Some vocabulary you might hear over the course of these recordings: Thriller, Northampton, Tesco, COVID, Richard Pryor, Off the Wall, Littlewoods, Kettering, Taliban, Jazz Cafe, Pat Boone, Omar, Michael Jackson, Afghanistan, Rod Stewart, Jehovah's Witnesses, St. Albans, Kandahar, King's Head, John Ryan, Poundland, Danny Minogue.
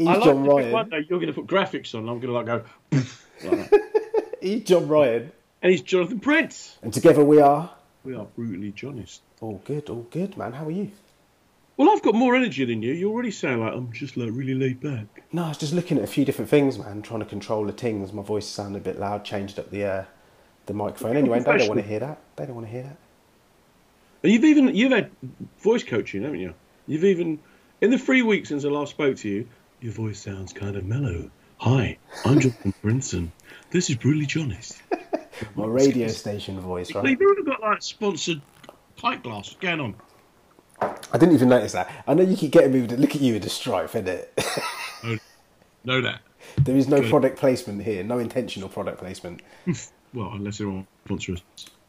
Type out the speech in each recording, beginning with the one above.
he's I like John Ryan. One day you're going to put graphics on, and I'm going to like go. Like that. He's John Ryan, and he's Jonathan Prince, and together we are. We are brutally Johnnies. All good, man. How are you? Well, I've got more energy than you. You already sound like I'm just like really laid back. No, I was just looking at a few different things, man. Trying to control the things. My voice sounded a bit loud. Changed up the microphone. Anyway, they don't want to hear that. They don't want to hear that. You've had voice coaching, haven't you? You've even in the 3 weeks since I last spoke to you, your voice sounds kind of mellow. Hi, I'm Jonathan Brinson. This is brutally Johnny's. My radio station voice, right? You've already got like sponsored pint glass going on. I didn't even notice that. I know you keep getting me to look at you with a strife, innit? No, that. There is no product placement here. No intentional product placement. Well, unless they're all sponsorous.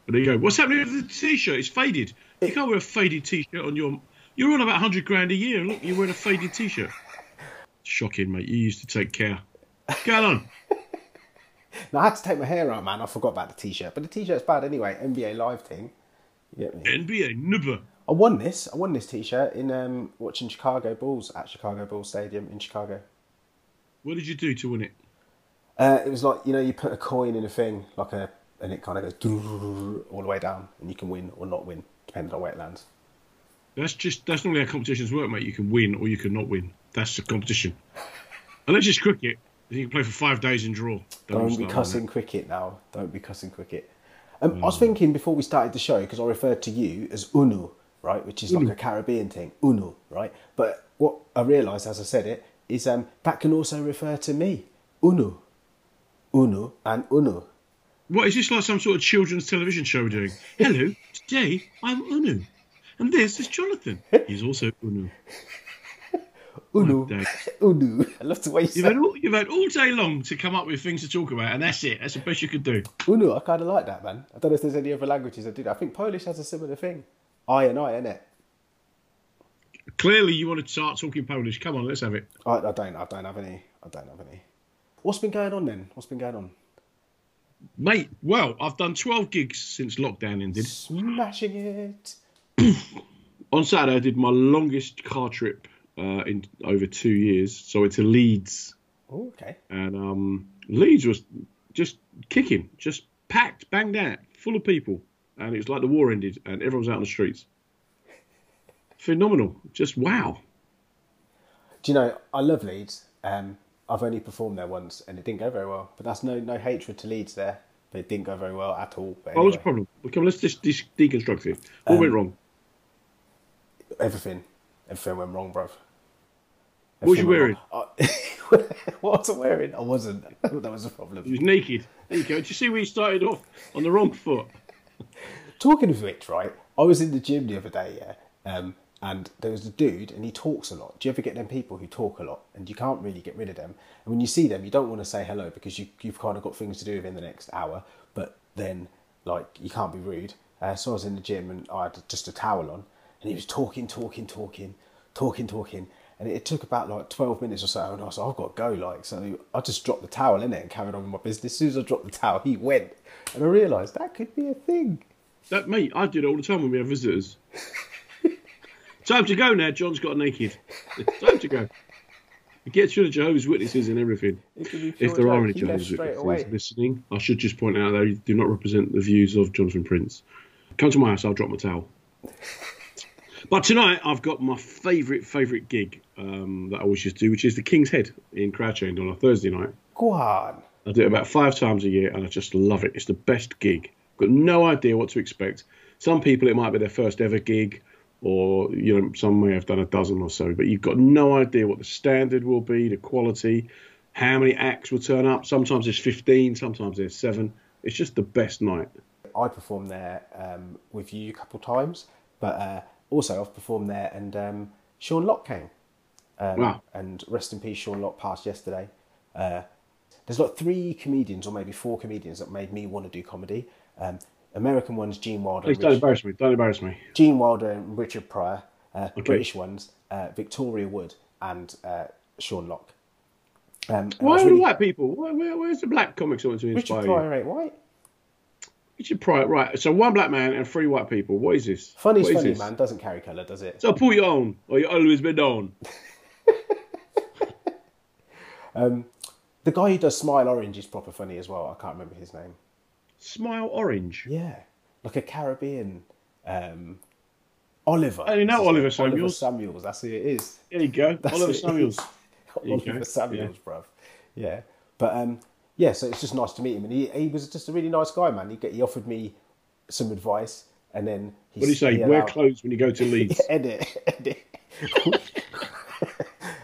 But there you go. What's happening with the t-shirt? It's faded. You can't wear a faded t-shirt on your... You're on about 100 grand a year. Look, you're wearing a faded t-shirt. Shocking, mate. You used to take care. What's going on? No, I had to take my hair out, man. I forgot about the t-shirt. But the t-shirt's bad anyway. NBA Live thing. You get me? NBA nubber. I won this. I won this t-shirt in watching Chicago Bulls at Chicago Bulls Stadium in Chicago. What did you do to win it? It was like, you know, you put a coin in a thing, like a... And it kind of goes all the way down, and you can win or not win, depending on where it lands. That's normally how competitions work, mate. You can win or you can not win. That's the competition. Unless it's cricket, then you can play for 5 days and draw. Don't be cussing cricket now. Don't be cussing cricket. I was thinking before we started the show, because I referred to you as Unu, right, which is like a Caribbean thing, Unu, right? But what I realised as I said it is that can also refer to me, Unu, Unu and Unu. What, is this like some sort of children's television show we're doing? Hello, today I'm Unu. And this is Jonathan. He's also Unu. Unu. Unu. I love the way you say it. You've had all day long to come up with things to talk about, and that's it. That's the best you could do. Unu, I kind of like that, man. I don't know if there's any other languages that do that. I think Polish has a similar thing. I and I, innit? Clearly you want to start talking Polish. Come on, let's have it. I don't have any. What's been going on then? What's been going on? Mate, well, I've done 12 gigs since lockdown ended. Smashing it. On Saturday, I did my longest car trip in over 2 years. So I went to Leeds. Oh, okay. And Leeds was just kicking, just packed, banged out, full of people. And it was like the war ended and everyone was out on the streets. Phenomenal. Just wow. Do you know, I love Leeds. I've only performed there once, and it didn't go very well. But that's no hatred to Leeds there. But it didn't go very well at all. But anyway. Oh, what's the problem? Well, come on, let's just deconstruct it. What went wrong? Everything. Everything went wrong, bruv. What was you wearing? What was I wearing? I wasn't. That was a problem. You was naked. There you go. Did you see where you started off? On the wrong foot. Talking of which, right, I was in the gym the other day, yeah, and there was a dude, and he talks a lot. Do you ever get them people who talk a lot, and you can't really get rid of them? And when you see them, you don't want to say hello because you've kind of got things to do within the next hour. But then, like, you can't be rude. So I was in the gym, and I had just a towel on, and he was talking. And it took about, like, 12 minutes or so, and I was like, I've got to go, like. So I just dropped the towel in it and carried on with my business. As soon as I dropped the towel, he went. And I realised that could be a thing. That, mate, I do it all the time when we have visitors. Time to go now. John's got naked. It's time to go. It gets rid of Jehovah's Witnesses and everything. If there are any Jehovah's Witnesses listening, I should just point out they do not represent the views of Jonathan Prince. Come to my house. I'll drop my towel. But tonight I've got my favourite gig that I always just do, which is the King's Head in Crouch End on a Thursday night. Go on. I do it about 5 times a year, and I just love it. It's the best gig. Got no idea what to expect. Some people it might be their first ever gig. Or, you know, some may have done a dozen or so, but you've got no idea what the standard will be, the quality, how many acts will turn up. Sometimes there's 15, sometimes there's 7. It's just the best night. I performed there with you a couple of times, but also I've performed there and Sean Lock came. Wow. And rest in peace, Sean Lock passed yesterday. There's like 3 comedians or maybe 4 comedians that made me want to do comedy. American ones, Gene Wilder. Please don't embarrass me. Don't embarrass me. Gene Wilder and Richard Pryor. Okay. British ones, Victoria Wood and Sean Lock. Why are the white people? Where's the black comics want to inspire Richard Pryor you? Ain't white. Richard Pryor, right. So 1 black man and 3 white people. What is this? Funny's funny, this? Man. Doesn't carry colour, does it? So pull your own, or you always been on. The guy who does Smile Orange is proper funny as well. I can't remember his name. Smile Orange? Yeah. Like a Caribbean... Oliver. Oh, you know Oliver Samuels? Oliver Samuels, that's who it is. There you go. Oliver Samuels. Oliver Samuels, bruv. Yeah. But, yeah, so it's just nice to meet him. And he was just a really nice guy, man. He offered me some advice and then... What did he say? Wear clothes when you go to Leeds. Yeah, edit.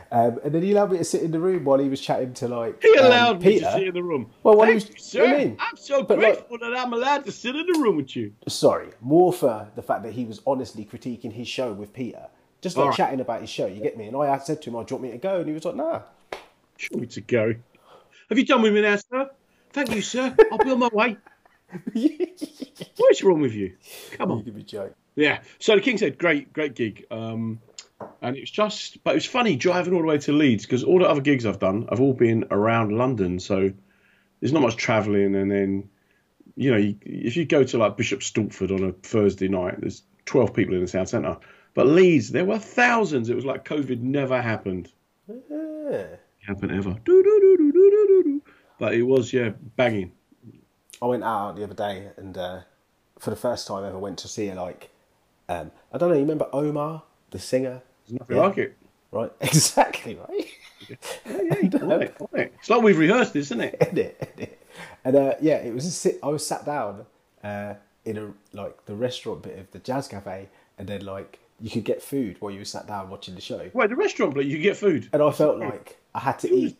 And then he allowed me to sit in the room while he was chatting to, like, Peter. He allowed me to sit in the room. Well, what Thank he was, you, sir. I mean, I'm so grateful that I'm allowed to sit in the room with you. Sorry. More for the fact that he was honestly critiquing his show with Peter. Just, like, all right, chatting about his show, you get me? And I said to him, do you want me to go? And he was like, nah. Sure me to go. Have you done with me now, sir? Thank you, sir. I'll be on my way. What is wrong with you? Come on. You give me a joke. Yeah. So the King's Head, great gig. And it's just, but it was funny driving all the way to Leeds, because all the other gigs I've done, I've all been around London, so there's not much travelling. And then, you know, if you go to like Bishop Stortford on a Thursday night, there's 12 people in the South Centre. But Leeds, there were thousands. It was like COVID never happened. Yeah. Happened ever. But it was, yeah, banging. I went out the other day and for the first time ever went to see, like, I don't know, you remember Omar, the singer? There's nothing like it. Right, exactly, right? Yeah, you don't like it. It's like we've rehearsed this, isn't it? And yeah, it was a I was sat down in like the restaurant bit of the Jazz Cafe, and then like you could get food while you were sat down watching the show. Wait, the restaurant bit, you could get food? And I felt like I had to eat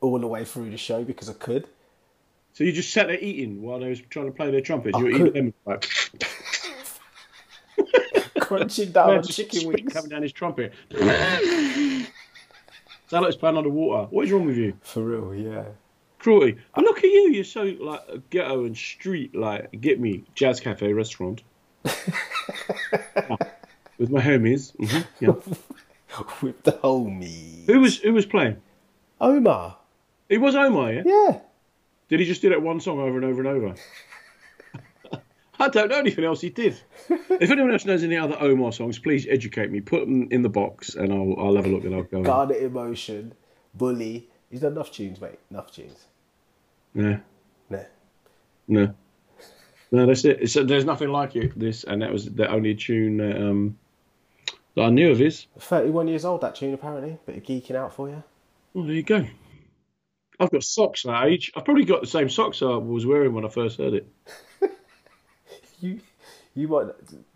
all the way through the show because I could. So you just sat there eating while they was trying to play their trumpets? You were eating them like... crunching down on chicken wings. Coming down his trumpet. Sound like it's playing underwater. What is wrong with you? For real, yeah. Cruelty. But look at you. You're so like ghetto and street. Like, get me Jazz Cafe restaurant. Yeah. With my homies. Mm-hmm. Yeah. With the homies. Who was playing? Omar. It was Omar, yeah? Yeah. Did he just do that one song over and over and over? I don't know anything else he did. If anyone else knows any other Omar songs, please educate me. Put them in the box and I'll have a look and I'll go. Garnet in Motion, Bully. He's done enough tunes, mate. Enough tunes. Yeah. No, that's it. So there's nothing like it. This, and that was the only tune that I knew of his. 31 years old, that tune, apparently. Bit of geeking out for you. Well, there you go. I've got socks that age. I've probably got the same socks I was wearing when I first heard it. You might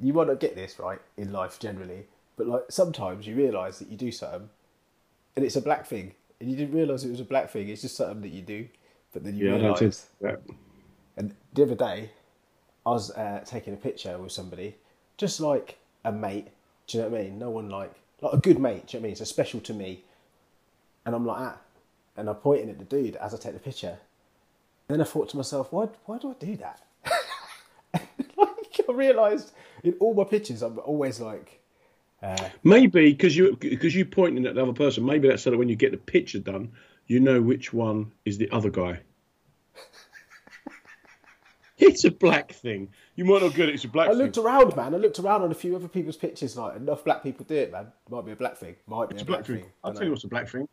not get this right in life generally, but like sometimes you realise that you do something, and it's a black thing, and you didn't realise it was a black thing. It's just something that you do, but then you realise. Yeah. And the other day, I was taking a picture with somebody, just like a mate. Do you know what I mean? No one like a good mate. Do you know what I mean? So special to me, and I'm like that, and I'm pointing at the dude as I take the picture. And then I thought to myself, why do I do that? I realised in all my pictures, I'm always like... maybe because you're pointing at the other person, maybe that's so that when you get the picture done, you know which one is the other guy. It's a black thing. You might not get it, it's a black thing. I looked around on a few other people's pictures, like, enough black people do it, man. Might be a black thing. Might be a black thing. I'll tell you what's a black thing.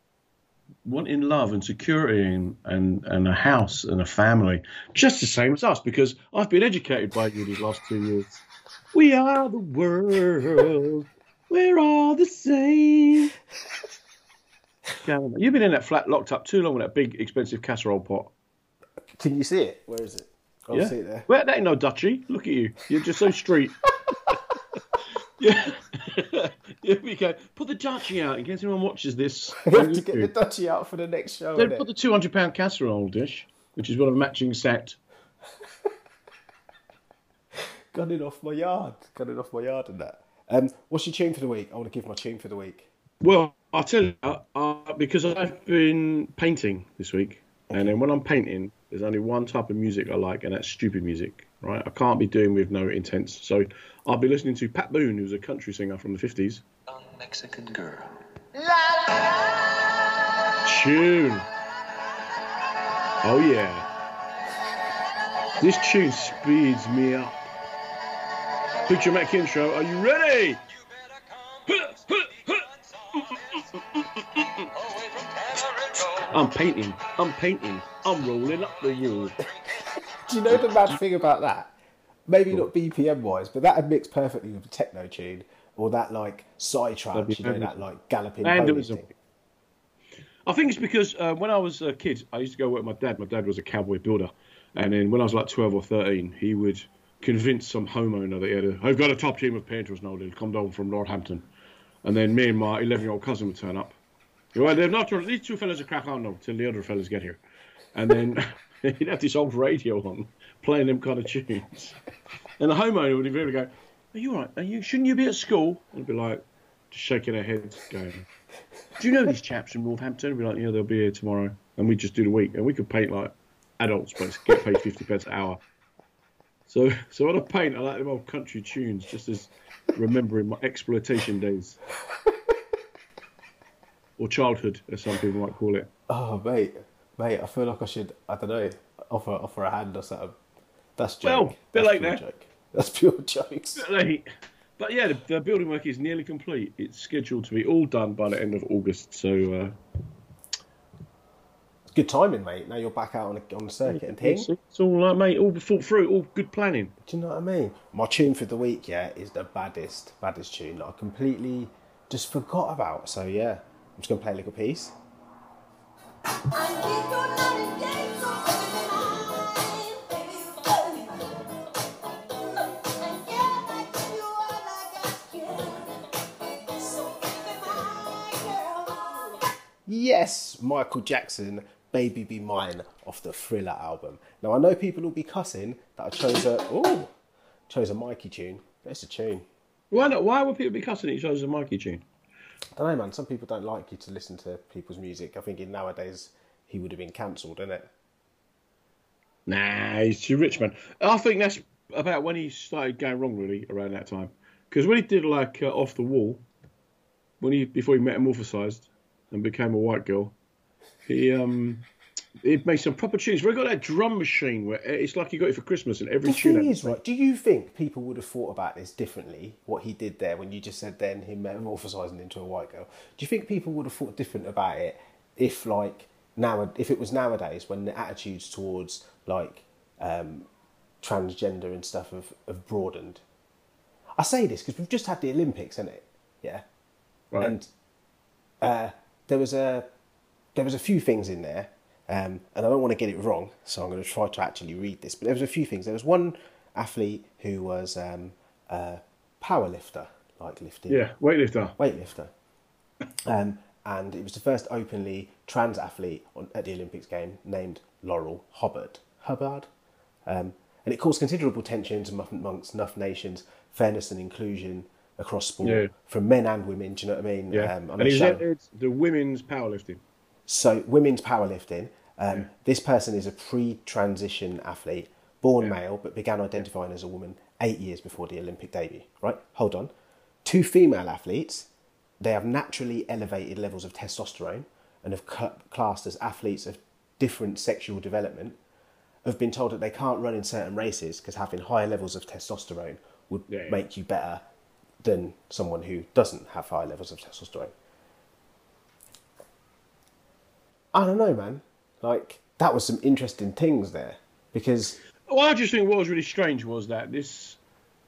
Wanting love and security and a house and a family, just the same as us, because I've been educated by you these last 2 years. We are the world. We're all the same. You've been in that flat locked up too long with that big expensive casserole pot. Can you see it? Where is it? I'll see it there. Well, that ain't no duchy. Look at you. You're just so street. Yeah. Here we go. Put the duchy out in case anyone watches this. We have to get the duchy out for the next show. Then put the £200 casserole dish, which is what a matching set. Got it off my yard and that. What's your tune for the week? I want to give my tune for the week. Well, I'll tell you, because I've been painting this week, and then when I'm painting, there's only one type of music I like, and that's stupid music. Right, I can't be doing with no intents. So I'll be listening to Pat Boone, who's a country singer from the 50s. A Mexican Girl. Tune. Oh, yeah. This tune speeds me up. Picture Mac intro. Are you ready? You better come I'm painting, I'm rolling up the room. Do you know the mad thing about that? Maybe not BPM wise, but that mixed perfectly with a techno tune or that like psytrance, you know, that like galloping pony thing. I think it's because when I was a kid, I used to go work with my dad. My dad was a cowboy builder. And then when I was like 12 or 13, he would convince some homeowner that he had I've got a top team of painters now. They'll come down from Northampton. And then me and my 11-year-old cousin would turn up. Well, these two fellas will crack on now till the other fellas get here. And then he'd have this old radio on playing them kind of tunes. And the homeowner would invariably go, are you all right? Shouldn't you be at school? And I'd be like, just shaking their heads, going, do you know these chaps from Northampton? I'd be like, yeah, they'll be here tomorrow. And we'd just do the week. And we could paint like adults, but get paid 50 pence an hour. So when I paint, I like them old country tunes, just as remembering my exploitation days. Or childhood, as some people might call it. Oh, mate, I feel like I should, I don't know, offer a hand or something. That's joke. Well, bit late there. Joke. That's pure jokes. Bit late. But yeah, the building work is nearly complete. It's scheduled to be all done by the end of August, so... It's good timing, mate. Now you're back out on the circuit and things. It's all like, mate, all thought through, all good planning. Do you know what I mean? My tune for the week, yeah, is the baddest tune that I completely just forgot about, so yeah. I'm just going to play a little piece. Yes, Michael Jackson, Baby Be Mine, off the Thriller album. Now, I know people will be cussing that I chose a Mikey tune, but it's a tune. Why not? Why would people be cussing that you chose a Mikey tune? I don't know, man. Some people don't like you to listen to people's music. I think nowadays he would have been cancelled, isn't it? Nah, he's too rich, man. I think that's about when he started going wrong, really, around that time. Because when he did, like, Off the Wall, before he metamorphosised and became a white girl, he made some proper tunes. We've got that drum machine where it's like he got it for Christmas and every tune. The thing is, right, do you think people would have thought about this differently, what he did there when you just said then him metamorphosising into a white girl? Do you think people would have thought different about it if, like, if it was nowadays when the attitudes towards, like, transgender and stuff have broadened? I say this because we've just had the Olympics, haven't it? Yeah. Right. And there was a few things in there. And I don't want to get it wrong, so I'm going to try to actually read this. But there was a few things. There was one athlete who was a powerlifter, like lifting. Yeah, weightlifter. And it was the first openly trans athlete at the Olympics game, named Laurel Hubbard. And it caused considerable tensions amongst Nuff Nations, fairness and inclusion across sport from men and women. Do you know what I mean? Yeah. And he entered the women's powerlifting. So, women's powerlifting, this person is a pre-transition athlete, born male, but began identifying as a woman 8 years before the Olympic debut, right? Hold on. Two female athletes, they have naturally elevated levels of testosterone and have classed as athletes of different sexual development, have been told that they can't run in certain races because having higher levels of testosterone would make you better than someone who doesn't have higher levels of testosterone. I don't know, man. Like, that was some interesting things there, because... Well, I just think what was really strange was that this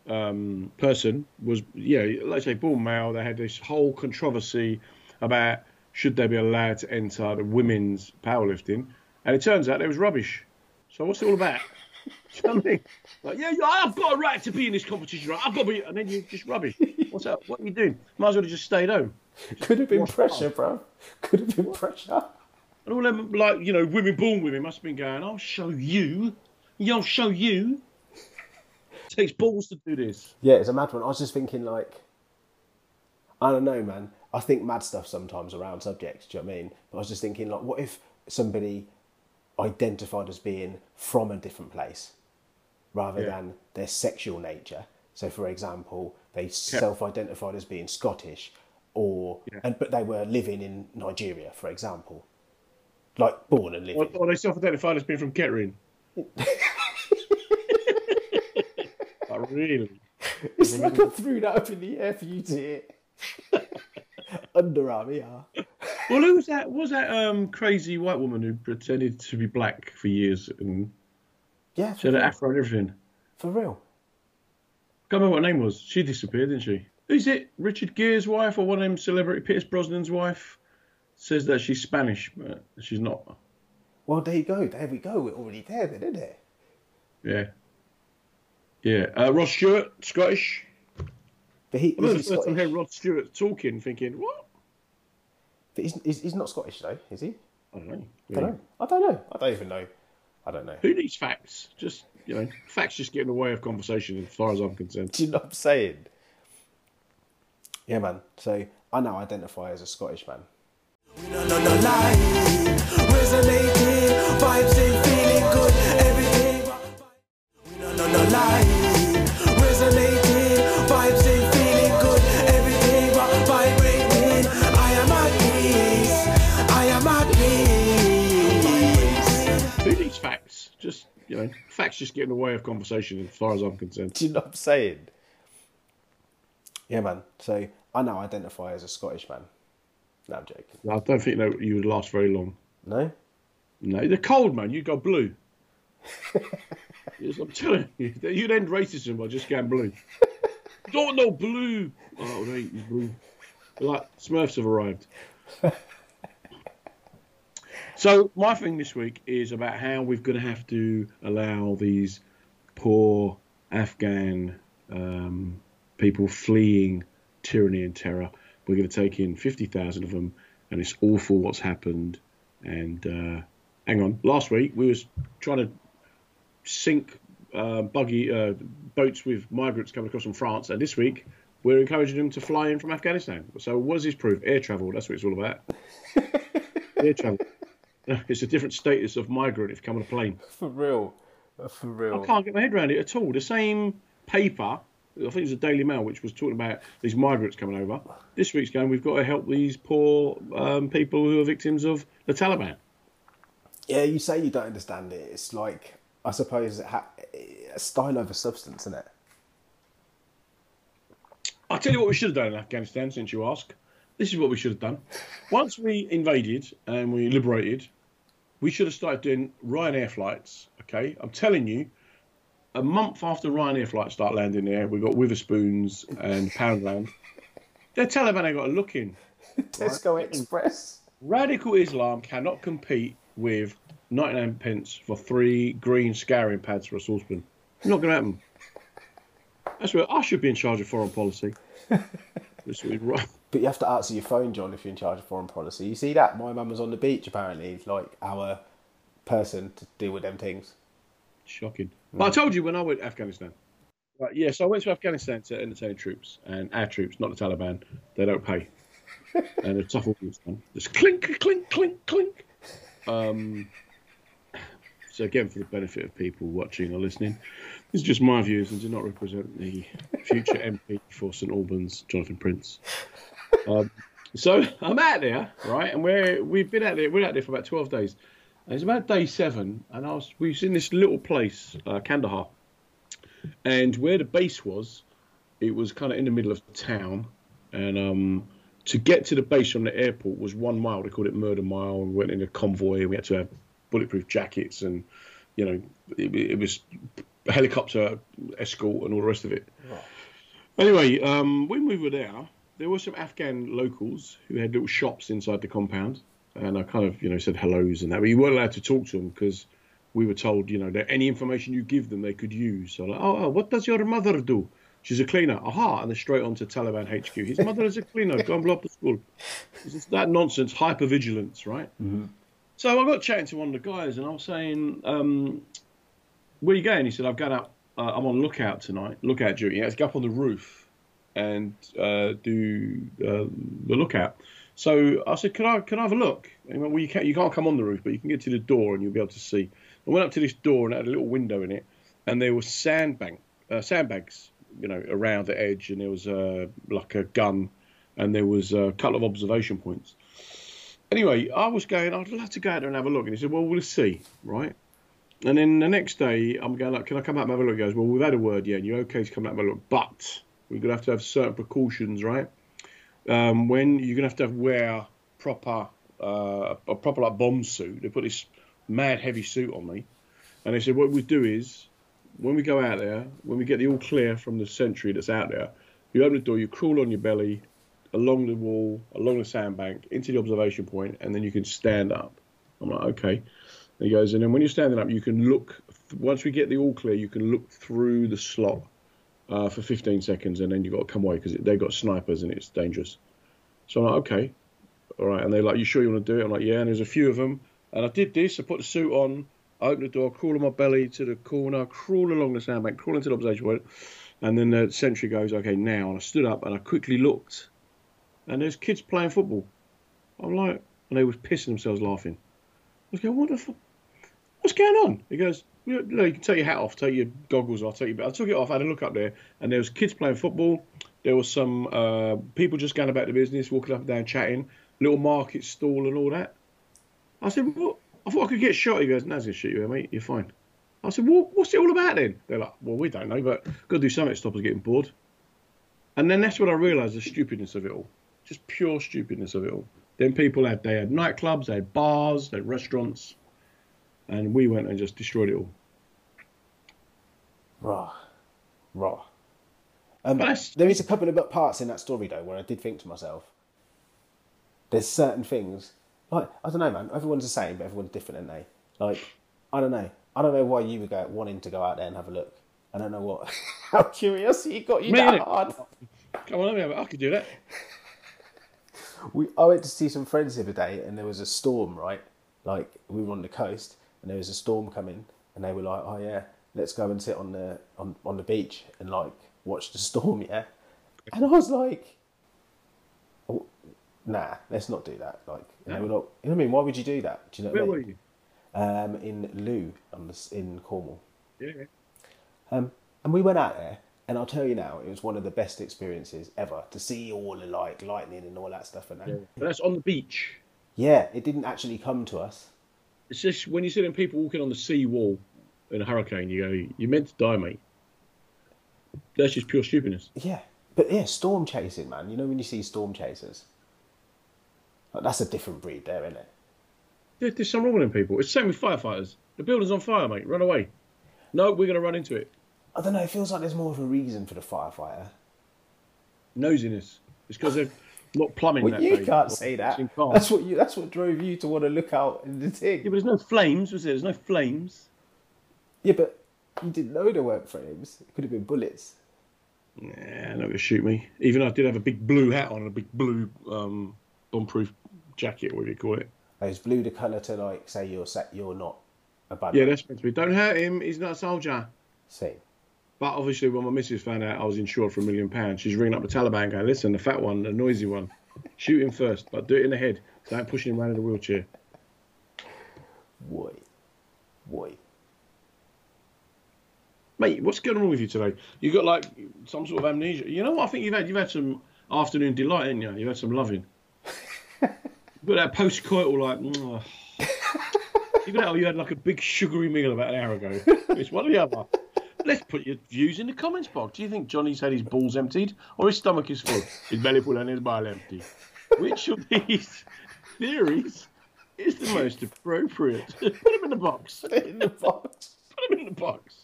person was, like I say, born male. They had this whole controversy about should they be allowed to enter the women's powerlifting, and it turns out it was rubbish. So what's it all about? You know what I mean? Like, I've got a right to be in this competition, right? I've got to be... And then you're just rubbish. What's up? What are you doing? Might as well have just stayed home. Could have been pressure, bro. Could have been pressure. And all them, like, women, born women must have been going, I'll show you. I'll show you. It takes balls to do this. Yeah, it's a mad one. I was just thinking, like, I don't know, man. I think mad stuff sometimes around subjects, do you know what I mean? But I was just thinking, like, what if somebody identified as being from a different place rather than their sexual nature? So, for example, they self-identified as being Scottish but they were living in Nigeria, for example. Like, born and living. Or they self-identified as being from Kettering. Like, really? It's like I threw that up in the air for you to hear. Underarm, yeah. Well, who was that? Was that crazy white woman who pretended to be black for years and she had an afro and everything? For real. Can't remember what her name was. She disappeared, didn't she? Who's it? Richard Gere's wife or one of them celebrity? Pierce Brosnan's wife says that she's Spanish, but she's not. Well, there you go. There we go. We're already there, then, isn't it? Yeah. Yeah. Rod Stewart, Scottish. But he, I remember the first time I heard Rod Stewart talking, thinking, what? But he's not Scottish, though, is he? I don't know. Yeah. I don't even know. I don't know. Who needs facts? Just, you know, facts just get in the way of conversation as far as I'm concerned. Do you know what I'm saying? Yeah, man. So I now identify as a Scottish man. Who needs facts? Just, you know, facts just get in the way of conversation as far as I'm concerned. Do you know what I'm saying? Yeah, man. So I now identify as a Scottish man. No, I'm joking. No, I don't think you would last very long. No? No. They're cold, man. You'd go blue. I'm telling you. You'd end racism by just going blue. Don't know blue. Oh, no, you're blue. Like, Smurfs have arrived. So my thing this week is about how we're going to have to allow these poor Afghan people fleeing tyranny and terror. We're going to take in 50,000 of them, and it's awful what's happened. And hang on, last week we was trying to sink boats with migrants coming across from France, and this week we're encouraging them to fly in from Afghanistan. So what does this prove? Air travel, that's what it's all about. Air travel. It's a different status of migrant if you come on a plane. For real. For real. I can't get my head around it at all. The same paper... I think it was the Daily Mail, which was talking about these migrants coming over. This week's going, we've got to help these poor people who are victims of the Taliban. Yeah, you say you don't understand it. It's like, I suppose, a style over substance, isn't it? I'll tell you what we should have done in Afghanistan, since you ask. This is what we should have done. Once we invaded and we liberated, we should have started doing Ryanair flights, okay? I'm telling you, a month after Ryanair flights start landing there, we've got Witherspoons and Poundland. Their Taliban ain't got a look in. Tesco right? Express. Radical Islam cannot compete with 99 pence for 3 green scouring pads for a saucepan. It's not going to happen. That's where I should be in charge of foreign policy. But you have to answer your phone, John, if you're in charge of foreign policy. You see that? My mum was on the beach, apparently, like our person to deal with them things. Shocking. Well, I told you when I went to Afghanistan. Right, yeah, so I went to Afghanistan to entertain troops, and our troops, not the Taliban, they don't pay. And they're tough audience. Just clink, clink, clink, clink. So again, for the benefit of people watching or listening, this is just my views and do not represent the future MP for St. Albans, Jonathan Prince. So I'm out there, right, and we've been out there. We're out there for about 12 days. It was about day 7, and we was in this little place, Kandahar, and where the base was, it was kind of in the middle of the town, and to get to the base from the airport was 1 mile. They called it Murder Mile. We went in a convoy, and we had to have bulletproof jackets, and you know, it was helicopter escort and all the rest of it. Oh. Anyway, when we were there, there were some Afghan locals who had little shops inside the compound. And I kind of, you know, said hellos and that. But you weren't allowed to talk to them because we were told, you know, that any information you give them, they could use. So, like, oh, what does your mother do? She's a cleaner. Aha. And then straight on to Taliban HQ. His mother is a cleaner. Go and blow up the school. It's that nonsense, hypervigilance, right? Mm-hmm. So I got chatting to one of the guys and I was saying, where are you going? He said, I've gone up. I'm on lookout tonight. Lookout duty. Yeah, let's go up on the roof and do the lookout. So I said, can I have a look? And he went, well, you can't come on the roof, but you can get to the door and you'll be able to see. I went up to this door and it had a little window in it, and there were sandbags, you know, around the edge, and there was like a gun, and there was a couple of observation points. Anyway, I was going, I'd love to go out there and have a look. And he said, well, we'll see, right? And then the next day, I'm going, like, can I come out and have a look? He goes, well, we've had a word, yeah, and you're okay to come out and have a look, but we're going to have certain precautions, right? When you're going to wear proper a proper like bomb suit. They put this mad heavy suit on me, and they said, what we do is, when we go out there, when we get the all clear from the sentry that's out there, you open the door, you crawl on your belly along the wall, along the sandbank, into the observation point, and then you can stand up. I'm like, okay. And he goes, and then when you're standing up, you can look, once we get the all clear, you can look through the slot for 15 seconds, and then you've got to come away because they've got snipers and it's dangerous. So I'm like, okay, all right. And they're like, you sure you want to do it? I'm like, yeah. And there's a few of them. And I did this. I put the suit on, I opened the door, crawl on my belly to the corner, crawl along the sandbank, crawl into the observation point. And then the sentry goes, okay, now. And I stood up and I quickly looked. And there's kids playing football. I'm like, and they was pissing themselves laughing. I was going, what the fuck? What's going on? He goes, you know, you can take your hat off, take your goggles off, take your... I took it off, I had a look up there, and there was kids playing football. There was some people just going about the business, walking up and down, chatting, little market stall and all that. I said, what? I thought I could get shot. He goes, no, it's going to shoot you here, mate. You're fine. I said, well, what's it all about then? They're like, well, we don't know, but got to do something to stop us getting bored. And then that's when I realised the stupidness of it all, just pure stupidness of it all. Then people had, they had nightclubs, they had bars, they had restaurants, and we went and just destroyed it all. Raw. There is a couple of parts in that story, though, where I did think to myself, there's certain things, like, I don't know, man, everyone's the same, but everyone's different, aren't they? Like, I don't know why you were wanting to go out there and have a look. I don't know what. How curiosity got you that hard. Come on, let me have it. I could do that. I went to see some friends the other day, and there was a storm, right? Like, we were on the coast, and there was a storm coming, and they were like, oh, yeah, let's go and sit on the beach and, like, watch the storm, yeah? And I was like, oh, nah, let's not do that. Like, and they were like, you know what I mean? Why would you do that? Do you know what I mean? Where were you? In Loo, in Cornwall. Yeah. And we went out there, and I'll tell you now, it was one of the best experiences ever to see all the lightning and all that stuff. And that. Yeah. But that's on the beach. Yeah, it didn't actually come to us. It's just when you see them people walking on the sea wall in a hurricane, you go, you're meant to die, mate. That's just pure stupidness. Yeah, but yeah, storm chasing, man. You know when you see storm chasers? Like, that's a different breed there, isn't it? There's something wrong with them people. It's the same with firefighters. The building's on fire, mate. Run away. No, we're going to run into it. I don't know. It feels like there's more of a reason for the firefighter. Nosiness. It's because they've not plumbing that day. Well, you can't say that. That's what drove you to want to look out in the thing. Yeah, but there's no flames, was there? There's no flames. Yeah, but you didn't know there weren't flames. It could have been bullets. Nah, not going to shoot me. Even though I did have a big blue hat on and a big blue bomb-proof jacket, whatever you call it. It's blue the colour to, like, say you're not a bad man. That's meant to be. Don't hurt him. He's not a soldier. See. But obviously, when my missus found out I was insured for £1 million, she's ringing up the Taliban going, listen, the fat one, the noisy one, shoot him first, but do it in the head. Don't push him around in the wheelchair. Boy. Mate, what's going on with you today? You've got, like, some sort of amnesia. You know what I think you've had? You've had some afternoon delight, haven't you? You've had some loving. You've got that post-coital, like, even though you had, like, a big sugary meal about an hour ago. It's one or the other. Let's put your views in the comments box. Do you think Johnny's had his balls emptied or his stomach is full? His belly full and his bile empty. Which of these theories is the most appropriate? Put him in the box. Put him in the box.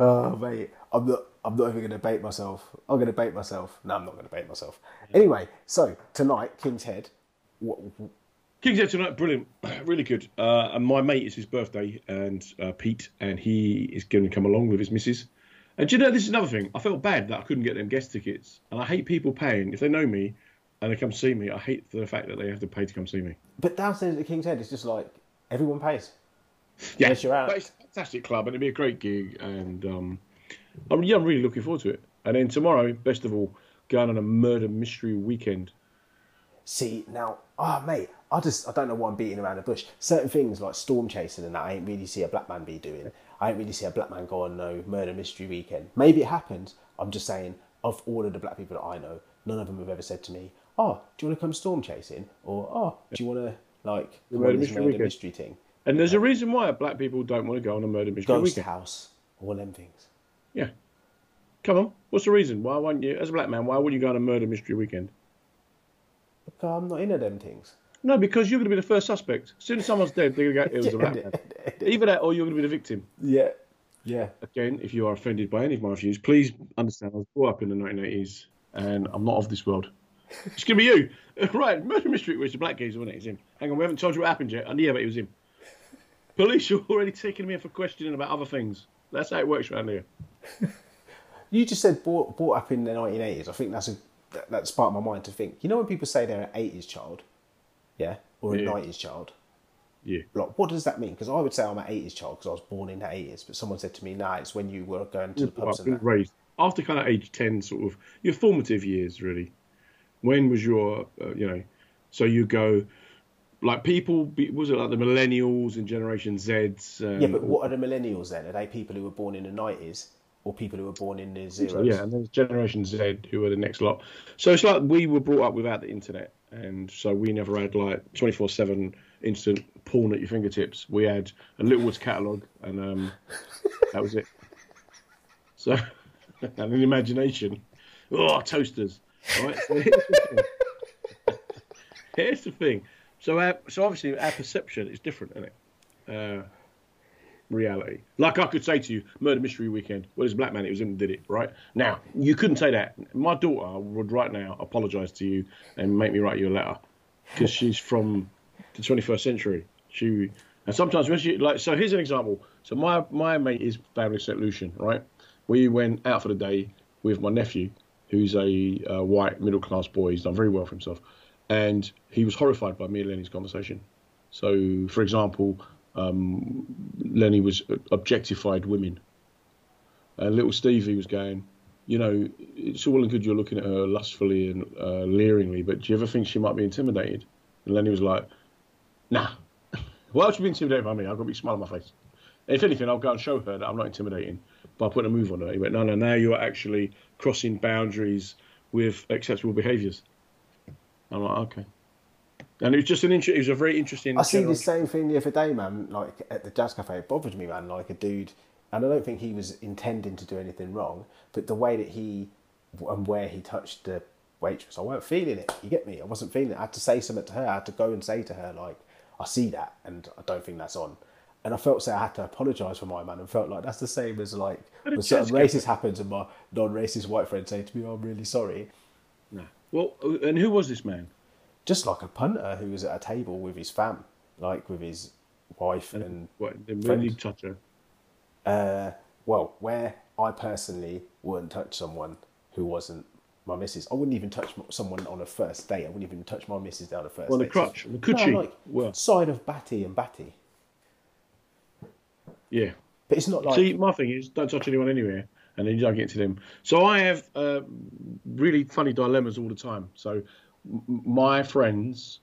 Oh, mate. I'm not even going to bait myself. I'm going to bait myself. No, I'm not going to bait myself. Anyway, so tonight, King's Head. King's Head tonight, brilliant, really good. And my mate, it's his birthday, and Pete, and he is going to come along with his missus. And do you know, this is another thing. I felt bad that I couldn't get them guest tickets, and I hate people paying. If they know me and they come see me, I hate the fact that they have to pay to come see me. But downstairs at King's Head, it's just like everyone pays. Yeah, unless you're out. But it's a fantastic club, and it'd be a great gig, and I'm really looking forward to it. And then tomorrow, best of all, going on a murder mystery weekend. See, now, mate, I don't know why I'm beating around the bush. Certain things like storm chasing and that I ain't really see a black man be doing. I ain't really see a black man go on no murder mystery weekend. Maybe it happens. I'm just saying, of all of the black people that I know, none of them have ever said to me, oh, do you want to come storm chasing? Or, oh, do you want to, like, the murder mystery thing? And there's a reason why black people don't want to go on a murder mystery weekend. Ghost house, all them things. Yeah. Come on, what's the reason? Why won't you, as a black man, why wouldn't you go on a murder mystery weekend? I'm not into them things. No, because you're going to be the first suspect. As soon as someone's dead, they're going to go, it was a rat. Either that or you're going to be the victim. Yeah. Yeah. Again, if you are offended by any of my views, please understand I was brought up in the 1980s and I'm not of this world. It's going to be you. Right, murder mystery, which the black geezer, wasn't it? It's him. Hang on, we haven't told you what happened yet. And yeah, but it was him. Police are already taking me in for questioning about other things. That's how it works around here. You just said brought up in the 1980s. I think that sparked my mind to think. You know when people say they're an 80s child? Yeah, or a 90s child. Yeah. Like, what does that mean? Because I would say I'm an 80s child because I was born in the 80s, but someone said to me, nah, it's when you were going to the pubs and that. Raised. After kind of age 10, sort of, your formative years, really. When was your, so you go, like people, was it like the millennials and Generation Zs? Yeah, but what are the millennials then? Are they people who were born in the 90s or people who were born in the zeros? Yeah, and there's Generation Z who are the next lot. So it's like we were brought up without the internet. And so we never had like 24/7 instant porn at your fingertips. We had a Littlewoods catalogue, and that was it. So, and an imagination. Oh, toasters! All right. So here's the thing. So, obviously, our perception is different, isn't it? Reality. Like I could say to you, murder mystery weekend. Well, it's a black man. It was him that did it, right? Now, you couldn't say that. My daughter would right now apologise to you and make me write you a letter because she's from the 21st century. And sometimes when she, like, so here's an example. So my mate is down in St. Lucian, right? We went out for the day with my nephew, who's a white middle-class boy. He's done very well for himself. And he was horrified by me and Lenny's conversation. So, for example, Lenny was objectified women, and little Stevie was going, you know, it's all good you're looking at her lustfully and leeringly, but do you ever think she might be intimidated? And Lenny was like, nah. Why else would you be intimidated by me? I've got a big smile on my face. If anything, I'll go and show her that I'm not intimidating by putting a move on her. He went, no, now you're actually crossing boundaries with acceptable behaviours. I'm like, okay. And it was just it was a very interesting. I see the same thing the other day, man. Like at the Jazz Cafe, it bothered me, man. Like a dude, and I don't think he was intending to do anything wrong, but the way that he and where he touched the waitress, I weren't feeling it. You get me? I wasn't feeling it. I had to say something to her. I had to go and say to her, like, I see that, and I don't think that's on. And I felt I had to apologise for my man, and felt like that's the same as like when certain racist happens, and my non-racist white friend saying to me, oh, "I'm really sorry." No. Well, and who was this man? Just like a punter who was at a table with his fam, like with his wife and what, did really touch her? Well, where I personally wouldn't touch someone who wasn't my missus. I wouldn't even touch someone on a first date. I wouldn't even touch my missus down a first date. On the crutch, the coochie. No, like side of batty and batty. Yeah. But it's not like... See, my thing is, don't touch anyone anywhere. And then you don't get to them. So I have really funny dilemmas all the time. So... my friends'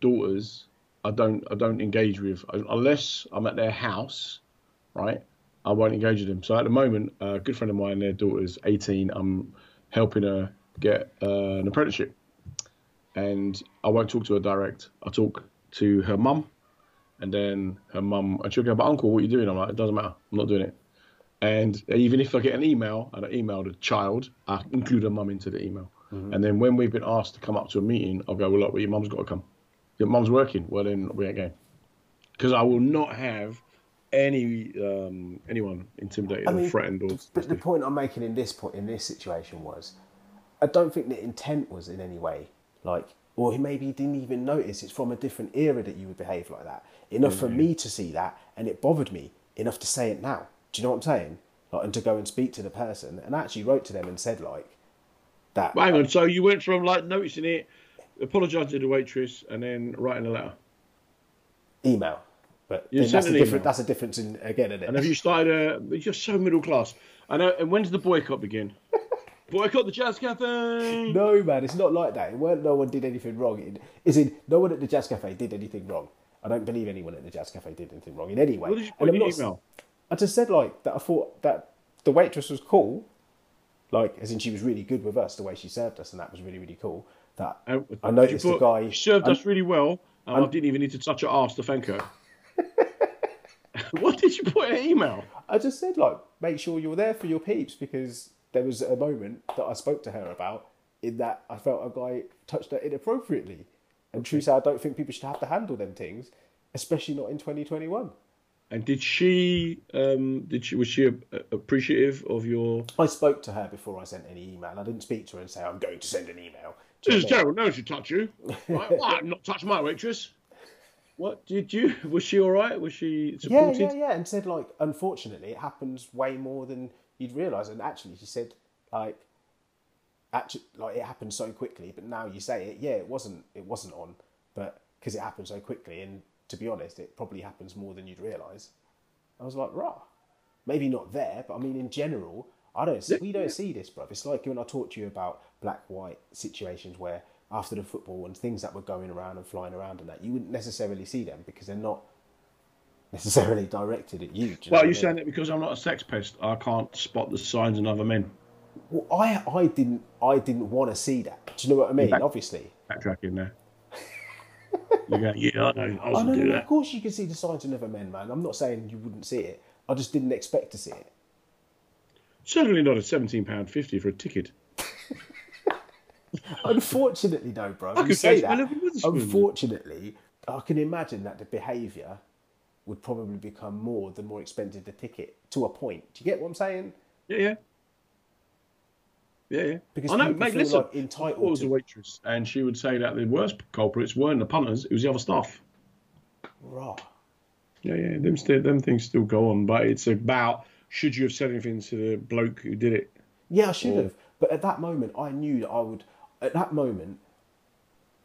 daughters, I don't engage with unless I'm at their house, right? I won't engage with them. So at the moment, a good friend of mine, their daughter's 18. I'm helping her get an apprenticeship, and I won't talk to her direct. I talk to her mum, and then her mum, and she'll go, "But uncle, what are you doing?" I'm like, "It doesn't matter. I'm not doing it." And even if I get an email and I email the child, I include her mum into the email. And then when we've been asked to come up to a meeting, I'll go, well, look, well, your mum's got to come. Your mum's working. Well, then we ain't going. Because I will not have anyone intimidated or threatened. But the point I'm making in this situation was, I don't think the intent was in any way like, or maybe you didn't even notice it's from a different era that you would behave like that. Enough for me to see that, and it bothered me enough to say it now. Do you know what I'm saying? Like, and to go and speak to the person, and I actually wrote to them and said like. That, hang on, so you went from like noticing it, apologising to the waitress, and then writing a letter? Email. But that's a difference in, again, isn't it? And have you started you're so middle class. I know, and when does the boycott begin? Boycott the Jazz Cafe! No, man, it's not like that. It weren't no one did anything wrong. No one at the Jazz Cafe did anything wrong. I don't believe anyone at the Jazz Cafe did anything wrong in any way. What did you put in your email? I just said like that I thought that the waitress was cool. Like, as in she was really good with us, the way she served us, and that was really, really cool. That I noticed the guy... She served us really well, and I didn't even need to touch her arse to thank her. What did you put in an email? I just said, like, make sure you're there for your peeps, because there was a moment that I spoke to her about in that I felt a guy touched her inappropriately. And truly, I don't think people should have to handle them things, especially not in 2021. And was she appreciative of your? I spoke to her before I sent any email. I didn't speak to her and say I'm going to send an email. This is terrible. No one should touch you. Right? Well, I've not touched my waitress. What did you? Was she all right? Was she supported? Yeah. And said, like, unfortunately, it happens way more than you'd realise. And actually, she said, like it happened so quickly. But now you say it, yeah, it wasn't on, but because it happened so quickly, and to be honest, it probably happens more than you'd realise. I was like, rah, maybe not there, but I mean, in general, we don't see this, bruv. It's like when I talked to you about black-white situations where after the football and things that were going around and flying around and that, you wouldn't necessarily see them because they're not necessarily directed at you. Well, you're saying that because I'm not a sex pest, I can't spot the signs in other men. Well, I didn't want to see that. Do you know what I mean? Obviously. Backtracking there. You go, yeah, I know, do that. Of course you can see the signs in other men, man. I'm not saying you wouldn't see it. I just didn't expect to see it. Certainly not at £17.50 for a ticket. Unfortunately, though, bro, you say that. Unfortunately, I can imagine that the behaviour would probably become more the more expensive the ticket to a point. Do you get what I'm saying? Yeah. Because I know, mate, listen, like entitled. I was a waitress, and she would say that the worst culprits weren't the punters; it was the other staff. Right. Yeah. Them things still go on, but it's about should you have said anything to the bloke who did it? Yeah, I should have. But at that moment, I knew that I would. At that moment,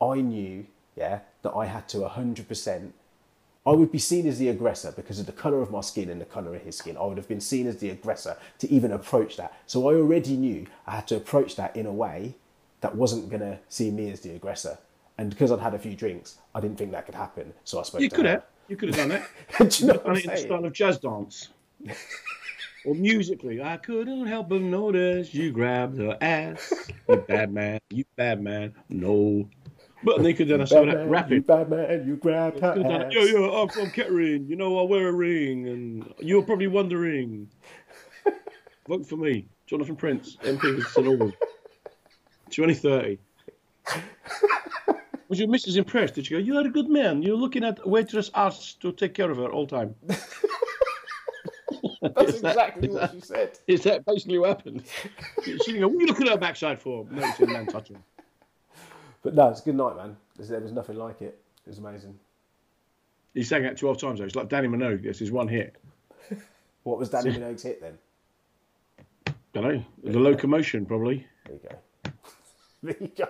I knew, that I had to 100%. I would be seen as the aggressor because of the colour of my skin and the colour of his skin. I would have been seen as the aggressor to even approach that. So I already knew I had to approach that in a way that wasn't going to see me as the aggressor. And because I'd had a few drinks, I didn't think that could happen. So I spoke to her. You could have done it. Do you know what I'm saying? In the style of jazz dance. Or musically, I couldn't help but notice you grabbed her ass. You bad man, no. But they could then start rapping. You bad man, you grabbed her ass. Yo, I'm from Kettering. You know, I wear a ring, and you're probably wondering. Vote for me, Jonathan Prince, MP for St. Albans, 2030. Was your missus impressed? Did she go, you are a good man. You're looking at waitress ass to take care of her all time. That's exactly what she said. Is that basically what happened? She didn't go, what are you looking at her backside for? No, it's a man touching. But no, it's a good night, man. There was nothing like it. It was amazing. He sang that 12 times, though. It's like Danny Minogue. It's his one hit. What was Danny Minogue's hit, then? I don't know. The Locomotion, probably. There you go.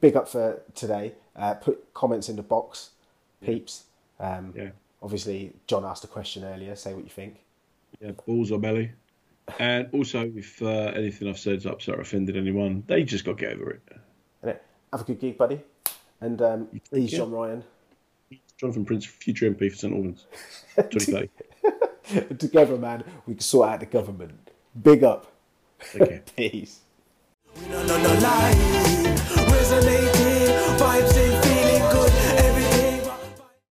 Big up for today. Put comments in the box, peeps. Obviously, John asked a question earlier. Say what you think. Yeah, balls or belly. And also, if anything I've said has upset or offended anyone, they just got to get over it. Have a good gig, buddy. And he's John Ryan. Jonathan Prince, future MP for St. Albans. 2030. Together, man, we can sort out the government. Big up. Take care. Peace.